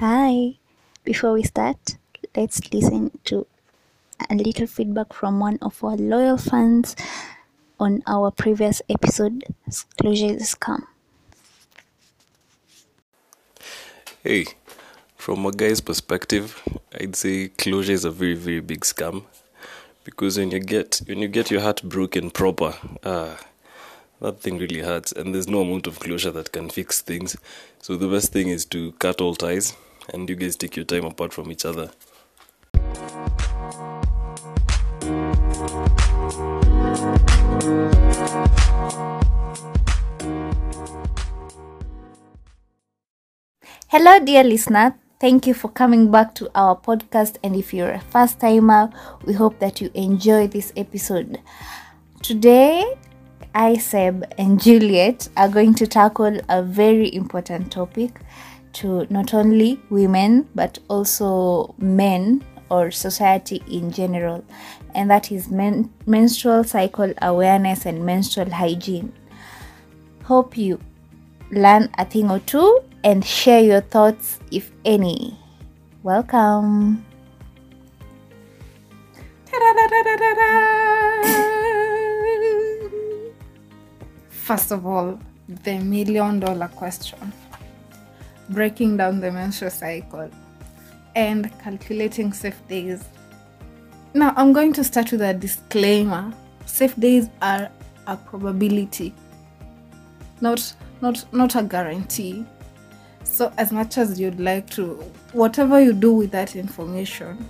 Hi! Before we start, let's listen to a little feedback from one of our loyal fans on our previous episode, Closure is a Scam. Hey, from a guy's perspective, I'd say closure is a very, very big scam, because when you get your heart broken proper, that thing really hurts, and there's no amount of closure that can fix things. So the best thing is to cut all ties, and you guys take your time apart from each other. Hello, dear listener. Thank you for coming back to our podcast. And if you're a first timer, we hope that you enjoy this episode. Today, I, Seb, and Juliet are going to tackle a very important topic to not only women but also men or society in general, and that is menstrual cycle awareness and menstrual hygiene. Hope you learn a thing or two and share your thoughts, if any. Welcome. First of all, the $1 million question. Breaking down the menstrual cycle and calculating safe days. Now, I'm going to start with a disclaimer. Safe days are a probability, not a guarantee. So as much as you'd like to, whatever you do with that information,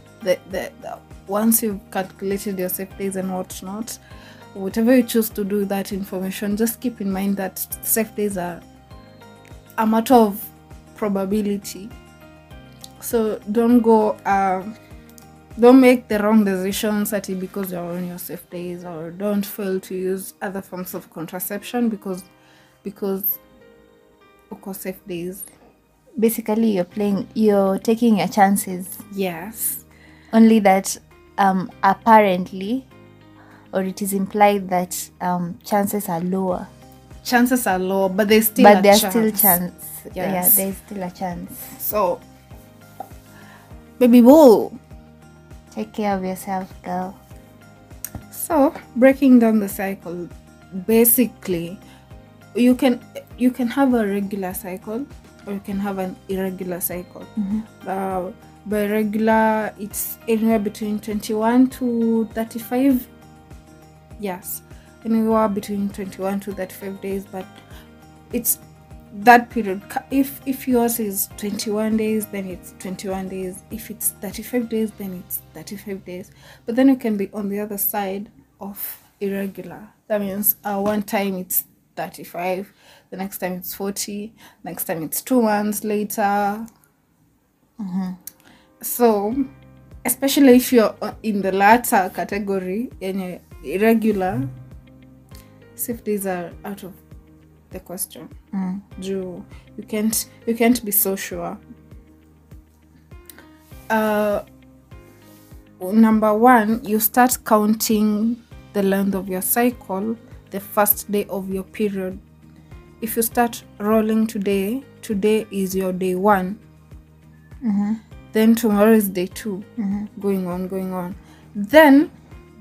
once you've calculated your safe days and whatnot, whatever you choose to do with that information, just keep in mind that safe days are a matter of probability. So don't make the wrong decisions because you're on your safe days, or don't fail to use other forms of contraception because of course safe days. Basically, you're taking your chances. Yes. Only that apparently, or it is implied that chances are lower. Chances are low, but there's still a chance. Yes. Yeah, there's still a chance. So, baby boo, take care of yourself, girl. So, breaking down the cycle, basically, you can have a regular cycle, or you can have an irregular cycle. Mm-hmm. By regular, it's anywhere between 21 to 35. Yes. Anywhere between 21 to 35 days, but it's that period. If yours is 21 days, then it's 21 days. If it's 35 days, then it's 35 days. But then you can be on the other side of irregular. That means one time it's 35, the next time it's 40, next time it's 2 months later. Mm-hmm. So, especially if you're in the latter category, in irregular, safe days are out of the question. Mm. You can't be so sure. Number one, you start counting the length of your cycle the first day of your period. If you start rolling today is your day one. Mm-hmm. Then tomorrow is day two. Mm-hmm. Going on. Then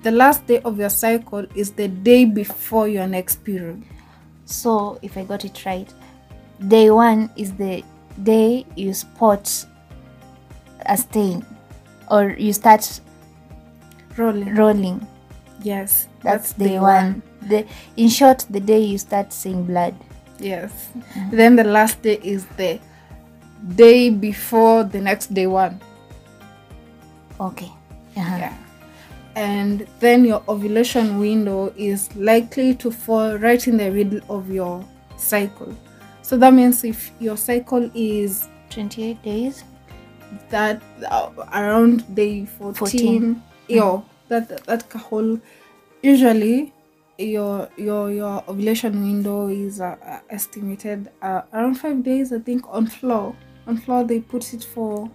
the last day of your cycle is the day before your next period. So, if I got it right, day one is the day you spot a stain, or you start rolling. Yes, that's day one. In short, the day you start seeing blood. Yes. Mm-hmm. Then the last day is the day before the next day one. Okay. Uh-huh. Yeah. And then your ovulation window is likely to fall right in the middle of your cycle. So that means if your cycle is 28 days, that around day 14. Yeah, that whole, usually your ovulation window is estimated around 5 days, I think. On Flo they put it for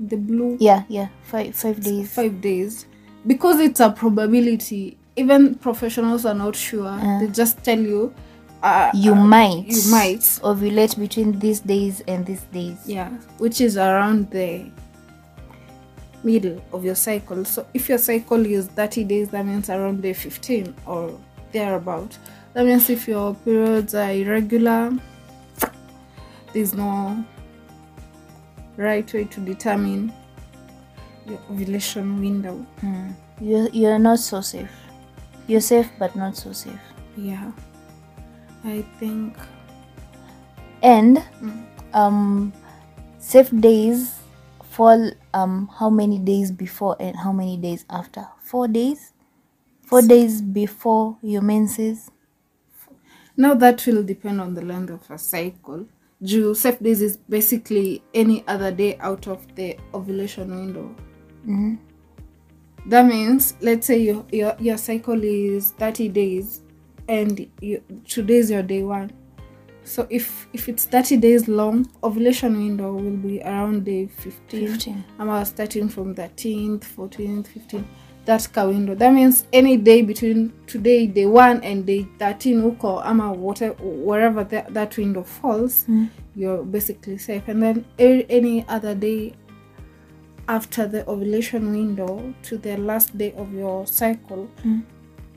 the blue. Yeah, five days, because it's a probability. Even professionals are not sure. They just tell you you might ovulate between these days and these days, yeah, which is around the middle of your cycle. So if your cycle is 30 days, that means around day 15 or thereabout. That means if your periods are irregular, there's no right way to determine your ovulation window. You're not so safe. You're safe but not so safe. Yeah, I think. And safe days fall how many days before and how many days after? 4 days? 4 days before your menses? Now that will depend on the length of a cycle. Safe days is basically any other day out of the ovulation window. Mm-hmm. That means, let's say your cycle is 30 days and today is your day one. So if it's 30 days long, ovulation window will be around day 15. I'm starting from 13th, 14th, 15th. That's ka window. That means any day between today, day 1 and day 13, wherever that window falls, you're basically safe. And then any other day after the ovulation window to the last day of your cycle,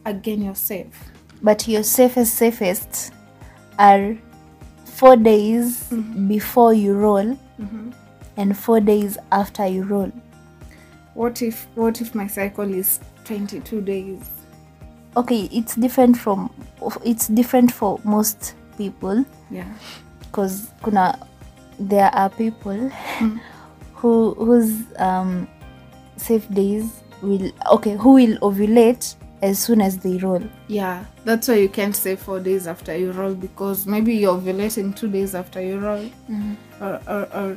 again you're safe. But your safest are 4 days before you roll and 4 days after you roll. What if my cycle is 22 days? Okay, it's different for most people. Yeah. Because there are people whose safe days who will ovulate as soon as they roll. Yeah, that's why you can't say 4 days after you roll, because maybe you're ovulating 2 days after you roll, or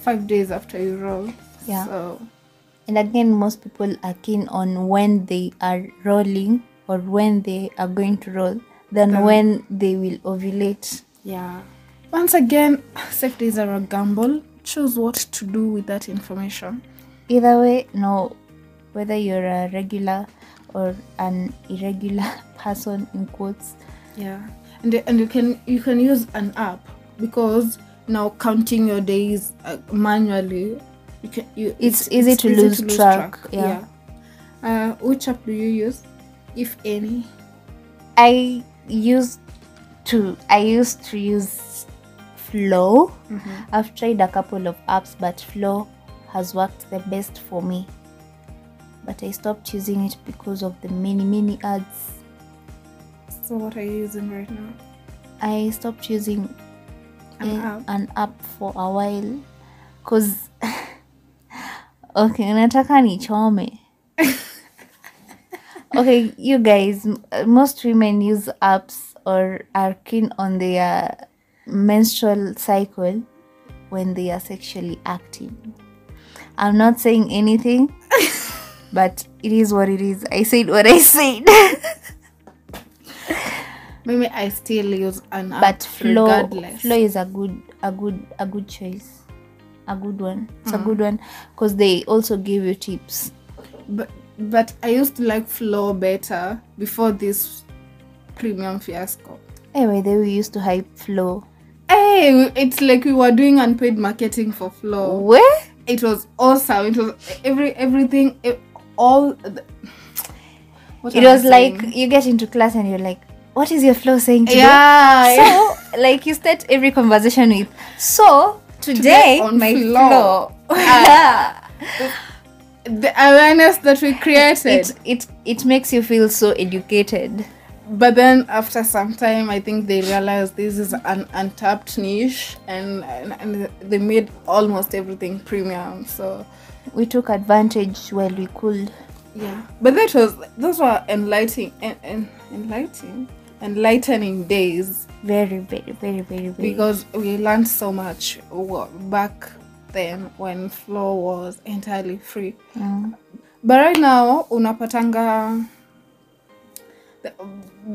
5 days after you roll. Yeah. So. And again, most people are keen on when they are rolling or when they are going to roll than when they will ovulate. Yeah. Once again, safe days are a gamble. Choose what to do with that information. Either way, no, whether you're a regular or an irregular person, in quotes. Yeah, and you can use an app, because now counting your days manually, it's easy to lose track. Yeah. Which app do you use, if any? I used to use Flo. I've tried a couple of apps, but Flo has worked the best for me. But I stopped using it because of the many ads. So what are you using right now? I stopped using an app for a while because okay, nataka nichome. Okay, you guys, most women use apps or are keen on their menstrual cycle when they are sexually active. I'm not saying anything. But it is what it is. I said what I said. Maybe I still use an app, but Flo is a good choice, a good one. It's a good one because they also give you tips. But I used to like Flo better before this premium fiasco. Anyway, they used to hype Flo. Hey, it's like we were doing unpaid marketing for Flo. Where? It was awesome. It was everything. Like you get into class and you're like, what is your flow saying today? Yeah. So like you start every conversation with, so today on my flow. The awareness that we created, it makes you feel so educated. But then after some time, I think they realized this is an untapped niche, and they made almost everything premium. So we took advantage while we could. Yeah, but those were enlightening days. Very, very, very, very, very. Because we learned so much back then when Flo was entirely free. But right now, unapatanga.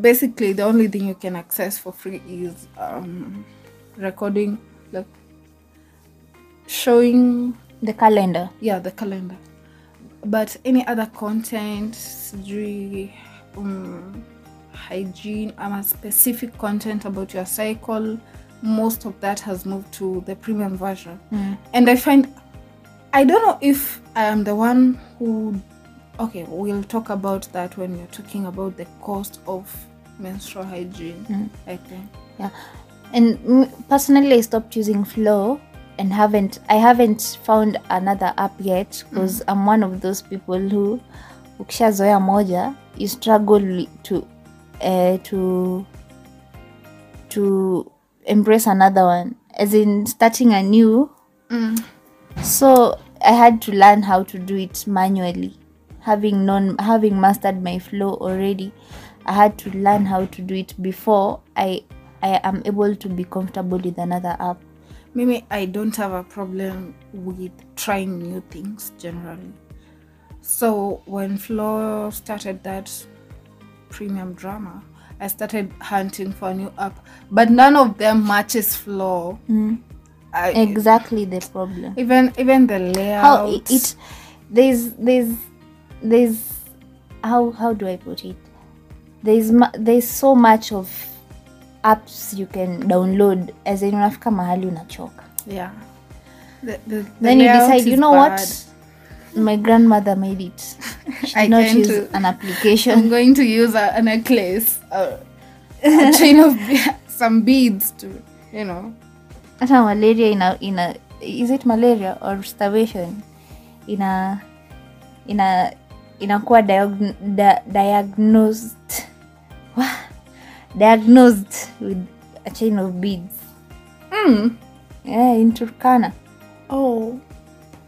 Basically, the only thing you can access for free is recording, like showing the calendar. Yeah, the calendar. But any other content, hygiene and a specific content about your cycle, most of that has moved to the premium version. And I find, I don't know if I am the one who, okay, we'll talk about that when we're talking about the cost of menstrual hygiene, I think. Yeah. And personally, I stopped using Flo and I haven't found another app yet because I'm one of those people who ukishazoea moja, you struggle to embrace another one, as in starting anew. So I had to learn how to do it manually. Having mastered my flow already, I had to learn how to do it before I am able to be comfortable with another app. Maybe I don't have a problem with trying new things generally. So when Flo started that premium drama, I started hunting for a new app, but none of them matches Flo. Exactly the problem. Even the layout. How it there's how do I put it? There's so much of apps you can download, as in unafika mahali unachoka. Yeah. The then you decide, you know bad. What? My grandmother made it. She did not use an application. I'm going to use an necklace, a chain of some beads to, you know. Hata malaria in a is it malaria or starvation? Inakuwa diagnosed with a chain of beads. Yeah, in Turkana. Oh,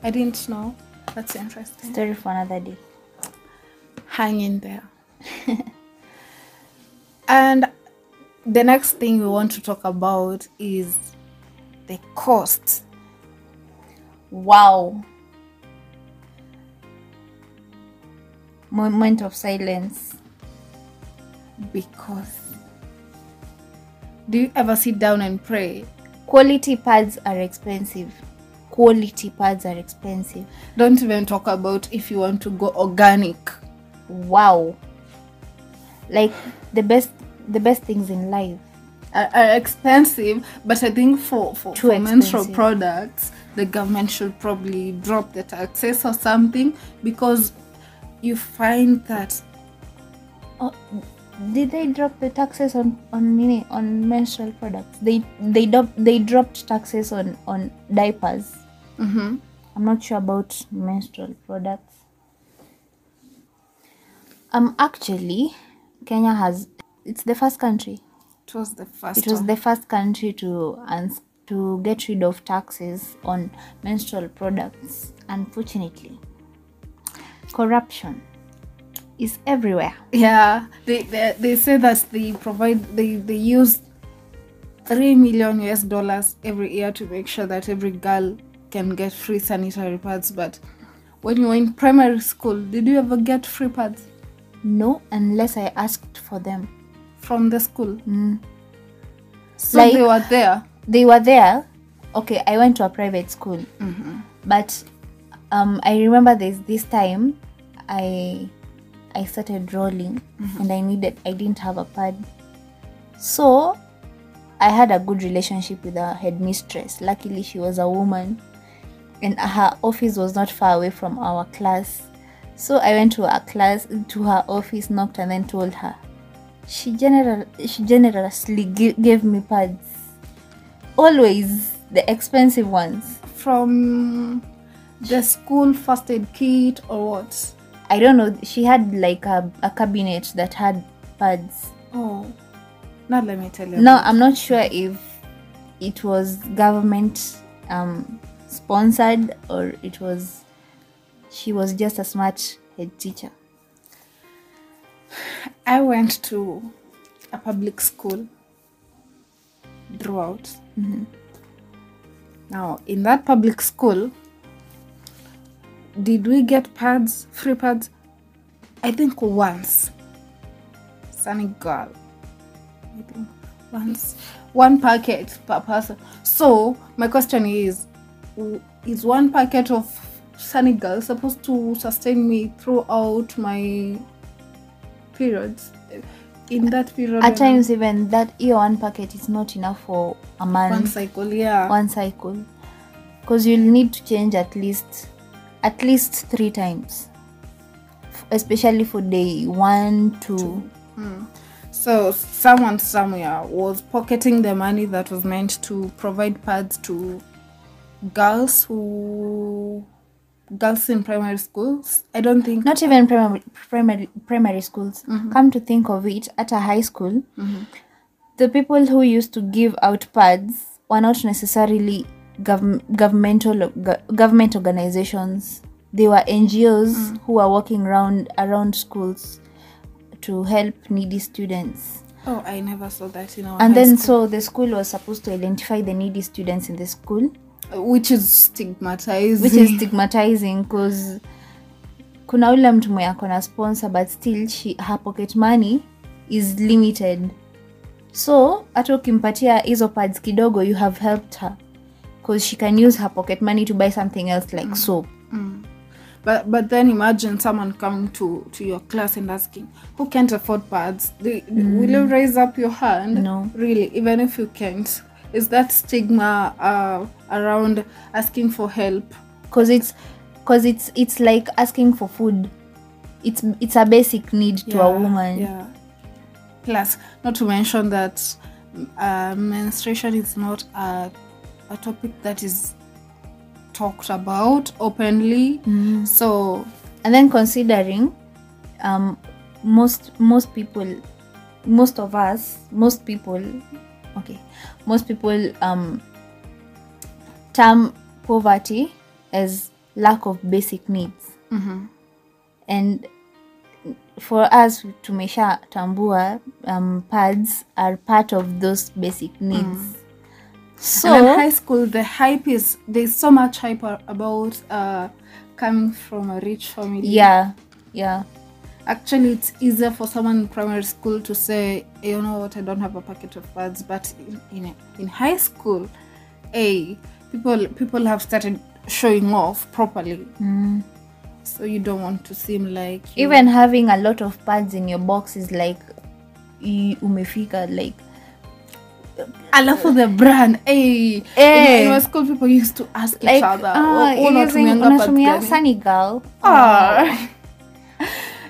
I didn't know. That's interesting. Story for another day. Hang in there. And the next thing we want to talk about is the cost. Wow. Moment of silence. Because do you ever sit down and pray? Quality pads are expensive. Don't even talk about if you want to go organic. Wow. Like the best things in life are expensive, but I think for menstrual products, the government should probably drop the taxes or something, because you find that did they drop the taxes on menstrual products? They dropped taxes on diapers. I'm not sure about menstrual products. Actually, Kenya it's the first country. It was the first country to get rid of taxes on menstrual products. Unfortunately, corruption is everywhere. Yeah, they say that they use $3 million every year to make sure that every girl can get free sanitary pads. But when you were in primary school, did you ever get free pads? No, unless I asked for them from the school. So like, they were there. Okay, I went to a private school. But I remember this time I started rolling, and I didn't have a pad. So I had a good relationship with our headmistress. Luckily, she was a woman, and her office was not far away from our class. So I went to her office, knocked, and then told her. She generously gave me pads. Always the expensive ones. From the school first aid kit or what? I don't know. She had like a cabinet that had pads. Oh, now let me tell you. No, I'm not sure if it was government sponsored or it was. She was just a smart head teacher. I went to a public school throughout. Now, in that public school, did we get pads, free pads? I think once. Sunny Girl. I think once. One packet per person. So, my question is one packet of Sunny Girl supposed to sustain me throughout my periods? in that period at times now, even that year one packet is not enough for a month, one cycle, because you'll need to change at least 3 times, especially for day 1, 2. So someone somewhere was pocketing the money that was meant to provide pads to girls in primary schools. I don't think not even primary schools. Mm-hmm. Come to think of it, at a high school, mm-hmm, the people who used to give out pads were not necessarily government organizations. They were NGOs, mm-hmm, who were working around schools to help needy students. Oh, I never saw that in our And then school. So the school was supposed to identify the needy students in the school, which is stigmatizing because kuna ule mtu mwenye akona sponsor, but still her pocket money is limited, so hata ukimpatia hizo pads kidogo, you have helped her because she can use her pocket money to buy something else like soap. But then imagine someone coming to your class and asking, who can't afford pads? Will you raise up your hand? No. Really, even if you can't. Is that stigma around asking for help? Because it's like asking for food. It's a basic need to a woman. Yeah. Plus, not to mention that menstruation is not a topic that is talked about openly. So, and then considering most people term poverty as lack of basic needs. Mm-hmm. And for us to measure tambua, pads are part of those basic needs. So and in high school, there's so much hype about coming from a rich family. Yeah. Actually, it's easier for someone in primary school to say, hey, you know what, I don't have a packet of pads. But in high school, hey, people have started showing off properly. So you don't want to seem like even having a lot of pads in your box is like umefika, like. I love for the brand. Hey. In my school, people used to ask each other, unatumia Sunny Girl.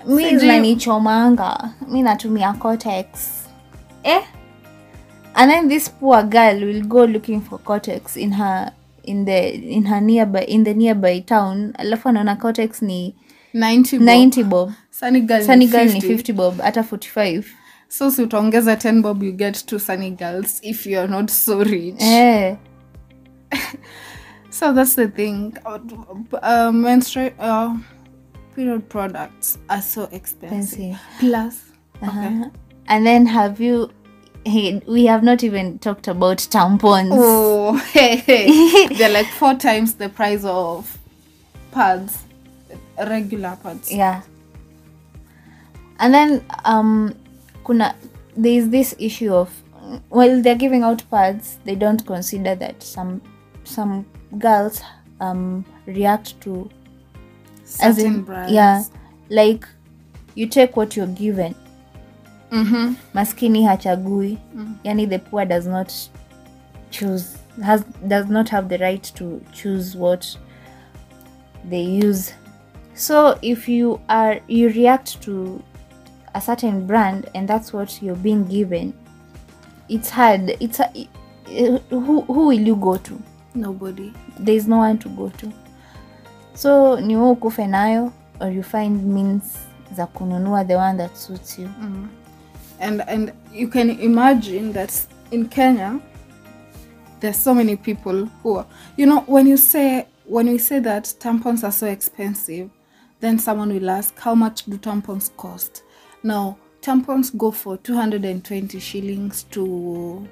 Mi nanichomanga. Mi natumia Cortex. And then this poor girl will go looking for Cortex in the nearby town. Alafu anaona Cortex ni 90 bob. Sunny Girl ni 50 bob, ata 45. So, si utaongeza 10 bob, you get 2 Sunny Girls if you're not so rich. So, that's the thing. Period products are so expensive. Plus. Okay. And then we have not even talked about tampons. Oh, They're like 4 times the price of pads, regular pads. Yeah. And then, there is this issue of, well, they're giving out pads. They don't consider that some girls react to certain brands. Yeah, like you take what you're given. Mm-hmm. Maskini hachagui. Yani the poor does not have the right to choose what they use. So if you react to a certain brand and that's what you're being given, it's hard. Who will you go to? Nobody. There's no one to go to. So ni wewe ukufe nayo or you find means za kununua the one that suits you. And you can imagine that in Kenya there's so many people who are, when we say that tampons are so expensive, then someone will ask, how much do tampons cost? Now, tampons go for 220 shillings to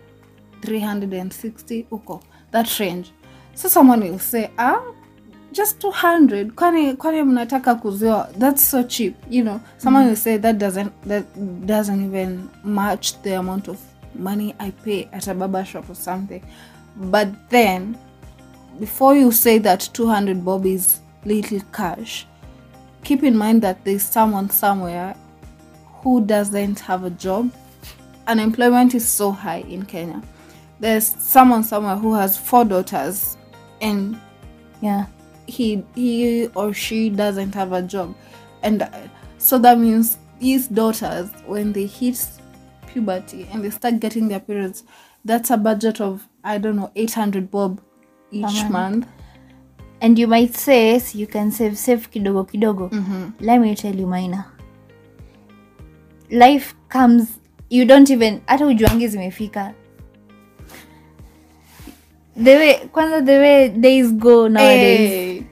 360 uko, that range. So someone will say, just 200. Kwani mnataka kuzoa? That's so cheap. Someone will say that doesn't even match the amount of money I pay at a barber shop or something. But then, before you say that 200 bob is little cash, keep in mind that there's someone somewhere who doesn't have a job, unemployment is so high in Kenya. There's someone somewhere who has 4 daughters and yeah, he or she doesn't have a job, and so that means these daughters, when they hit puberty and they start getting their periods, that's a budget of, I don't know, 800 bob each month. And you might say, you can save kidogo kidogo. Mm-hmm. Let me tell you, Maina, life comes, you don't even, hata ujuangi zimefika. The way days go nowadays.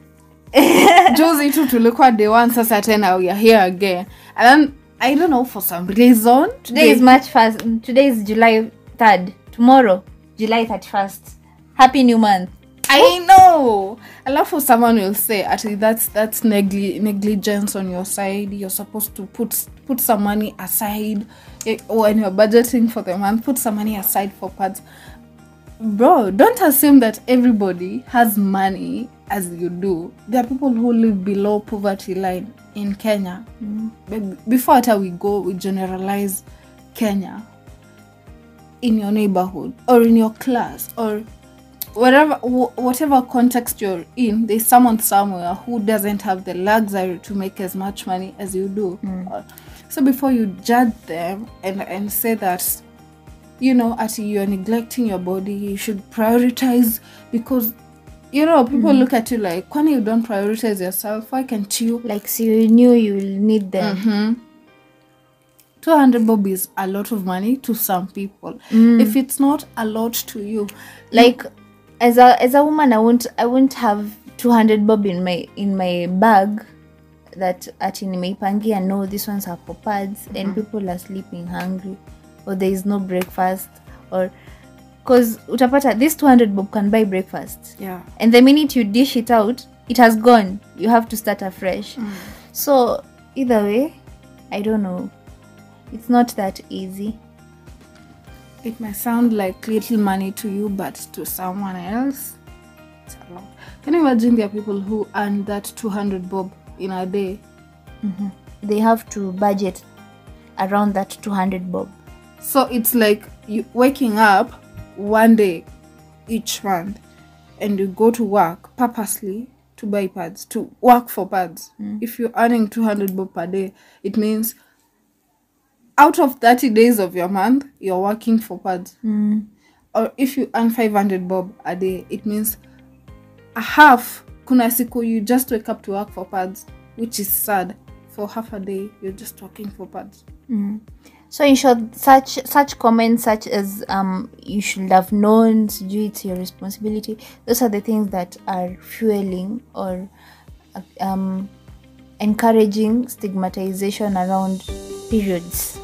Hey. Josie too to look what they want, so certain now we are here again. And then, I don't know, for some reason, today is much fast. Today is July 3rd. Tomorrow, July 31st. Happy New Month. I know. I love how someone will say, actually, that's negligence on your side. You're supposed to put some money aside, or when you're budgeting for the month, put some money aside for pads. Bro, don't assume that everybody has money as you do. There are people who live below poverty line in Kenya. Mm-hmm. Before we go, we generalize Kenya. In your neighborhood or in your class or whatever context you're in, there's someone somewhere who doesn't have the luxury to make as much money as you do. Mm. So before you judge them and say that, you know, actually you're neglecting your body, you should prioritize, because, you know, people look at you like, when you don't prioritize yourself, why can't you? Like, so you knew you'll need them. Mm-hmm. 200 bob is a lot of money to some people. If it's not a lot to you, like, as a woman, I won't have 200 bob in my bag that nimeipangia, and no, these ones are for pads. Mm-hmm. And people are sleeping hungry, or there is no breakfast, or because utapata this 200 bob can buy breakfast. Yeah, and the minute you dish it out, it has gone. You have to start afresh. So either way, I don't know, it's not that easy. It may sound like little money to you, but to someone else, it's a lot. Can you imagine there are people who earn that 200 bob in a day? Mm-hmm. They have to budget around that 200 bob. So it's like you waking up one day each month and you go to work purposely to buy pads, to work for pads. If you're earning 200 bob per day, it means out of 30 days of your month, you're working for pads. Or if you earn 500 bob a day, it means a half, kuna siku, you just wake up to work for pads, which is sad. For half a day, you're just working for pads. So in short, such comments such as you should have known, it's your responsibility, those are the things that are fueling or encouraging stigmatization around periods.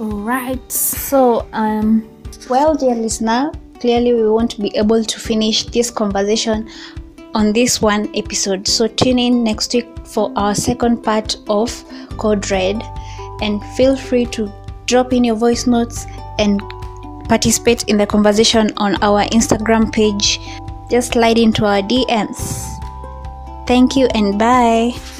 Alright, so well, dear listener, clearly we won't be able to finish this conversation on this one episode, so tune in next week for our second part of Code Red, and feel free to drop in your voice notes and participate in the conversation on our Instagram page. Just slide into our DMs. Thank you and bye.